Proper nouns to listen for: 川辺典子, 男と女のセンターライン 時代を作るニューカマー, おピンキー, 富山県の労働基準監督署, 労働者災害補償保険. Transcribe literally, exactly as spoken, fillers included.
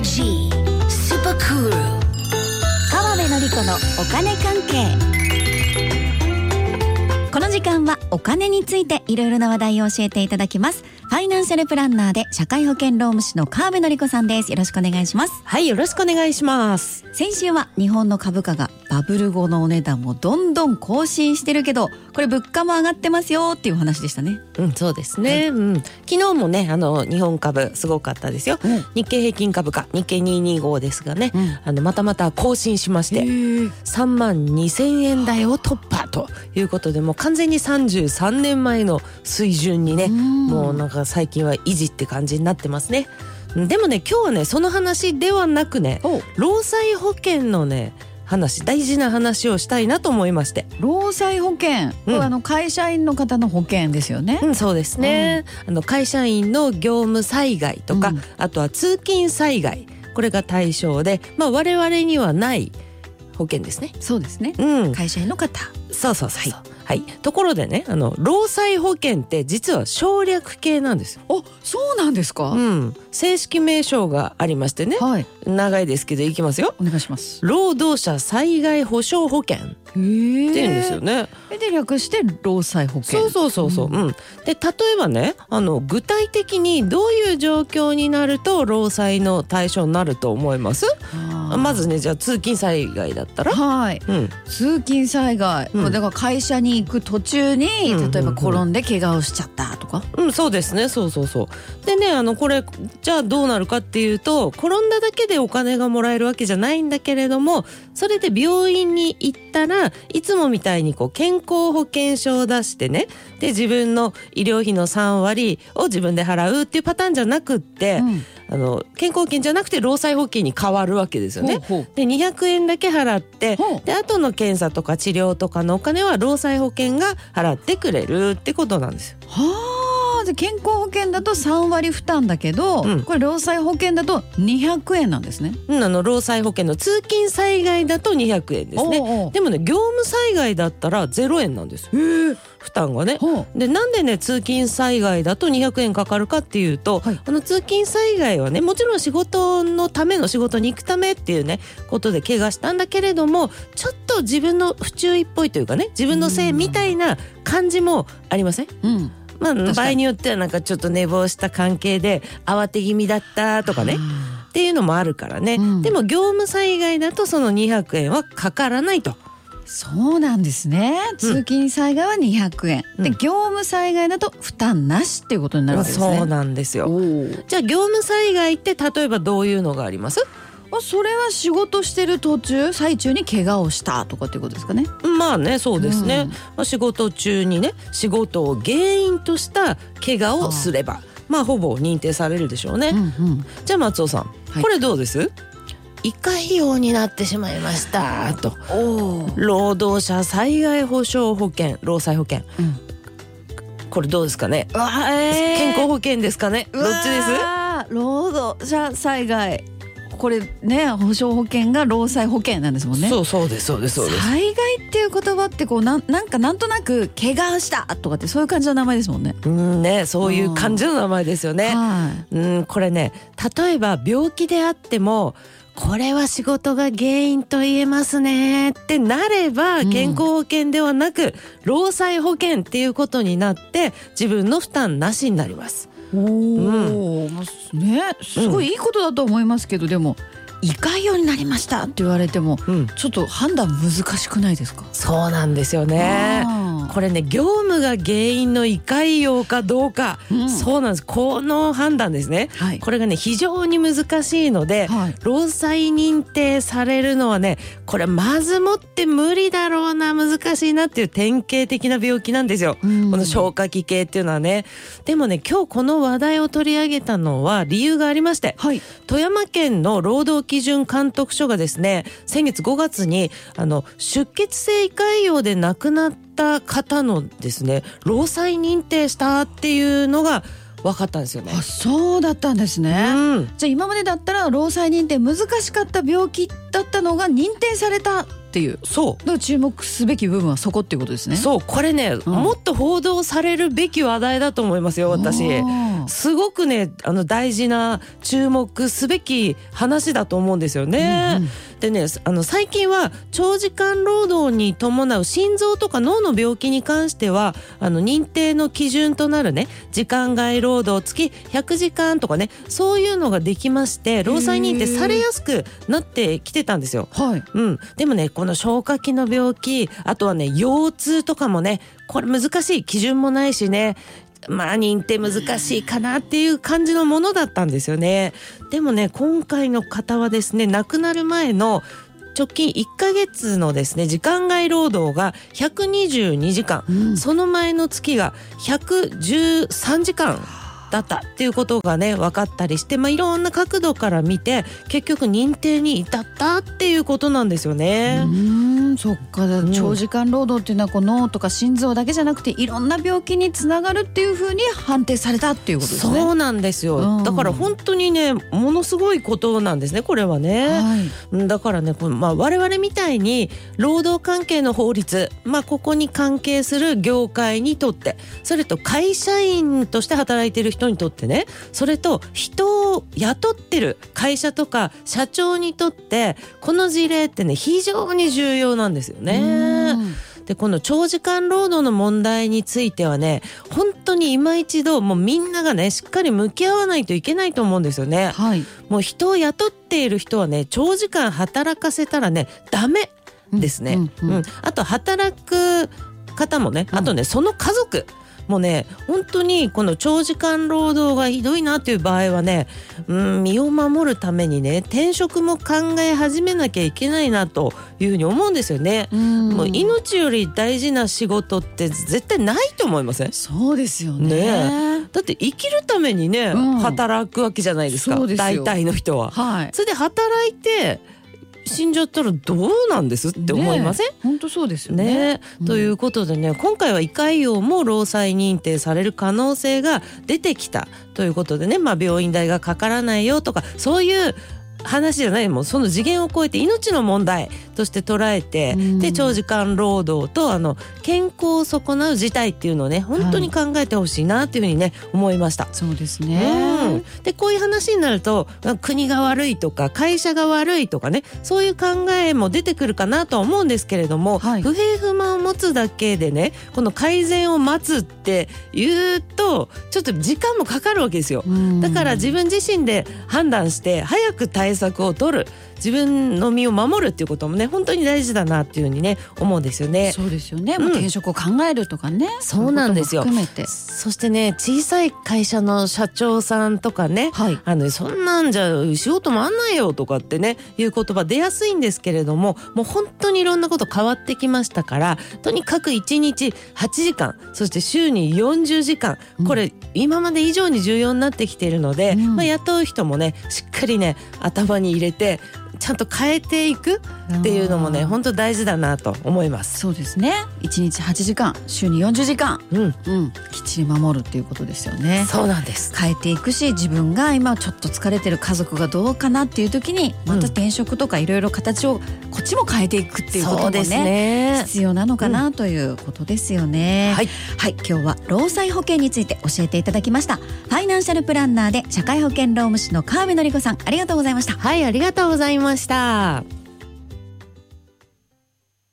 G スーパークール川辺典子のお金関係。この時間はお金についていろいろな話題を教えていただきます。ファイナンシャルプランナーで社会保険労務士の川辺典子さんです。よろしくお願いします。はい、よろしくお願いします。先週は日本の株価がバブル後のお値段もどんどん更新してるけど、これ物価も上がってますよっていう話でしたね。うん、そうですね、はい、うん、昨日もね、あの日本株すごかったですよ、うん、日経平均株価日経にひゃくにじゅうごですがね、うん、あのまたまた更新しましてさんまんにせんえん台を突破ということで、もう完全にさんじゅうさんねんまえの水準にね、うん、もうなんか最近は維持って感じになってますね。でもね、今日はねその話ではなくね、労災保険のね話、大事な話をしたいなと思いまして。労災保険、うん、あの会社員の方の保険ですよね、うん、そうですね、うん、あの会社員の業務災害とか、うん、あとは通勤災害、これが対象で、まあ、我々にはない保険ですね。そうですね、うん、会社員の方、そうそうそう、はいはい、ところでね、あの労災保険って実は省略系なんですよ。あ、そうなんですか、うん、正式名称がありましてね、はい、長いですけどいきますよ。お願いします。労働者災害保障保険って言うんですよね。で、略して労災保険。そうそうそうそう、うんうん、で例えばね、あの具体的にどういう状況になると労災の対象になると思います？まずね、じゃあ通勤災害だったら、はい、うん、通勤災害、うん、だから会社に行く途中に、例えば転んで怪我をしちゃったとか、うん、うん、そうですね、そうそうそう。でね、あのこれじゃあどうなるかっていうと、転んだだけでお金がもらえるわけじゃないんだけれども、それで病院に行ったらいつもみたいにこう健康保険証を出してね、で自分の医療費のさんわりを自分で払うっていうパターンじゃなくって、うん、あの健康保険じゃなくて労災保険に変わるわけですよね。ほうほう。でにひゃくえんだけ払って、で後の検査とか治療とかのお金は労災保険が払ってくれるってことなんですよ。はあ、で健康保険だとさんわり負担だけど、うん、これ労災保険だとにひゃくえんなんですね、うん、あの労災保険の通勤災害だとにひゃくえんですね。おうおう。でもね、業務災害だったらゼロえんなんですよ。へえ、負担がね。でなんでね通勤災害だとにひゃくえんかかるかっていうと、はい、あの通勤災害はね、もちろん仕事のための仕事に行くためっていうねことで怪我したんだけれども、ちょっと自分の不注意っぽいというかね、自分のせいみたいな感じもありません？うん、まあ、場合によってはなんかちょっと寝坊した関係で慌て気味だったとかねっていうのもあるからね、うん、でも業務災害だとそのにひゃくえんはかからないと。そうなんですね。通勤災害はにひゃくえん、うん、で業務災害だと負担なしっていうことになるわけですね。そうなんですよ。じゃあ業務災害って例えばどういうのがあります？それは仕事してる途中、最中に怪我をしたとかっていうことですかね。まあね、そうですね、うん、仕事中にね、仕事を原因とした怪我をすれば、あ、まあほぼ認定されるでしょうね、うんうん、じゃあ松尾さん、はい、これどうです？医科費用になってしまいましたと。お、労働者災害保障保険、労災保険、うん、これどうですかね、えー、健康保険ですかね、どっちです？労働者災害、これね、保障保険が労災保険なんですもんね。そうそうです、そうです、そうです。災害っていう言葉ってこう な, なんかなんとなく怪我したとかってそういう感じの名前ですもんね。うんね、そういう感じの名前ですよね。うん、これね、例えば病気であってもこれは仕事が原因と言えますねってなれば、健康保険ではなく労災保険っていうことになって自分の負担なしになります。おうんね、すごいいいことだと思いますけど、うん、でも胃潰瘍になりましたって言われても、うん、ちょっと判断難しくないですか？そうなんですよね。これね、業務が原因の胃潰瘍かどうか、うん、そうなんです、この判断ですね、はい、これがね非常に難しいので、はい、労災認定されるのはね、これまずもって無理だろうな、難しいなっていう典型的な病気なんですよ、うん、この消化器系っていうのはね。でもね、今日この話題を取り上げたのは理由がありまして、はい、富山県の労働基準監督署がですね、先月ごがつにあの出血性胃潰瘍で亡くなった方のですね、労災認定したっていうのが分かったんですよね。あ、そうだったんですね、うん、じゃあ今までだったら労災認定難しかった病気だったのが認定されたっていう、そう、注目すべき部分はそこっていうことですね。そう、これね、うん、もっと報道されるべき話題だと思いますよ、私。すごくね、あの大事な注目すべき話だと思うんですよね、うんうん、でね、あの最近は長時間労働に伴う心臓とか脳の病気に関してはあの認定の基準となるね、時間外労働月ひゃくじかんとかね、そういうのができまして労災認定されやすくなってきてたんですよ、はい、うん、でもねこの消化器の病気、あとはね腰痛とかもね、これ難しい、基準もないしね、まあ認定難しいかなっていう感じのものだったんですよね。でもね今回の方はですね、亡くなる前の直近いっかげつのですね時間外労働がひゃくにじゅうにじかん、うん、その前の月がひゃくじゅうさんじかんだったっていうことがね分かったりして、まあ、いろんな角度から見て結局認定に至ったっていうことなんですよね。うーん、そっか、うん、長時間労働っていうのはこう脳とか心臓だけじゃなくていろんな病気につながるっていうふうに判定されたっていうことですね。そうなんですよ、うん、だから本当にねものすごいことなんですねこれはね、はい、だからね、まあ、我々みたいに労働関係の法律、まあ、ここに関係する業界にとって、それと会社員として働いている人人にとってね、それと人を雇ってる会社とか社長にとってこの事例ってね非常に重要なんですよね。でこの長時間労働の問題についてはね、本当に今一度もうみんながねしっかり向き合わないといけないと思うんですよね、はい、もう人を雇っている人はね長時間働かせたらねダメですね、うんうんうんうん、あと働く方もね、あとね、うん、その家族もうね本当にこの長時間労働がひどいなという場合はね、うん、身を守るためにね転職も考え始めなきゃいけないなというふうに思うんですよね。もう命より大事な仕事って絶対ないと思いません？そうですよ ね, ねだって生きるためにね、うん、働くわけじゃないですか、そうですよ大体の人は、はい、それで働いて死んじゃったらどうなんですって思いません？本当そうですよ ね, ね、うん、ということでね今回は胃潰瘍も労災認定される可能性が出てきたということでね、まあ、病院代がかからないよとかそういう話じゃない、もうその次元を超えて命の問題として捉えて、うん、で長時間労働とあの健康を損なう事態っていうのをね本当に考えてほしいなっていうふうにね思いました、はい、そうですね、うん、でこういう話になると国が悪いとか会社が悪いとかねそういう考えも出てくるかなとは思うんですけれども、はい、不平不満を持つだけでねこの改善を待つっていうとちょっと時間もかかるわけですよ、うん、だから自分自身で判断して早く対応対策を取る、自分の身を守るっていうこともね本当に大事だなっていう風にね思うんですよね。そうですよね、うん、もう転職を考えるとかね、そうなんですよ。そしてね小さい会社の社長さんとかね、はい、あのそんなんじゃ仕事もあんないよとかってねいう言葉出やすいんですけれども、もう本当にいろんなこと変わってきましたから、とにかくいちにちはちじかん、そして週によんじゅうじかん、これ、うん、今まで以上に重要になってきているので、うんまあ、雇う人もねしっかりね頭に入れてちゃんと変えていくっていうのもね本当大事だなと思います。そうですね、いちにちはちじかん、週によんじゅうじかん、うんうん、きっちり守るっていうことですよね。そうなんです、変えていくし、自分が今ちょっと疲れてる、家族がどうかなっていう時にまた転職とかいろいろ形をこっちも変えていくっていうことも ね,、うん、ね必要なのかなということですよね、うん、はい、はい、今日は労災保険について教えていただきました。ファイナンシャルプランナーで社会保険労務士の川辺典子さん、ありがとうございました。はい、ありがとうございました。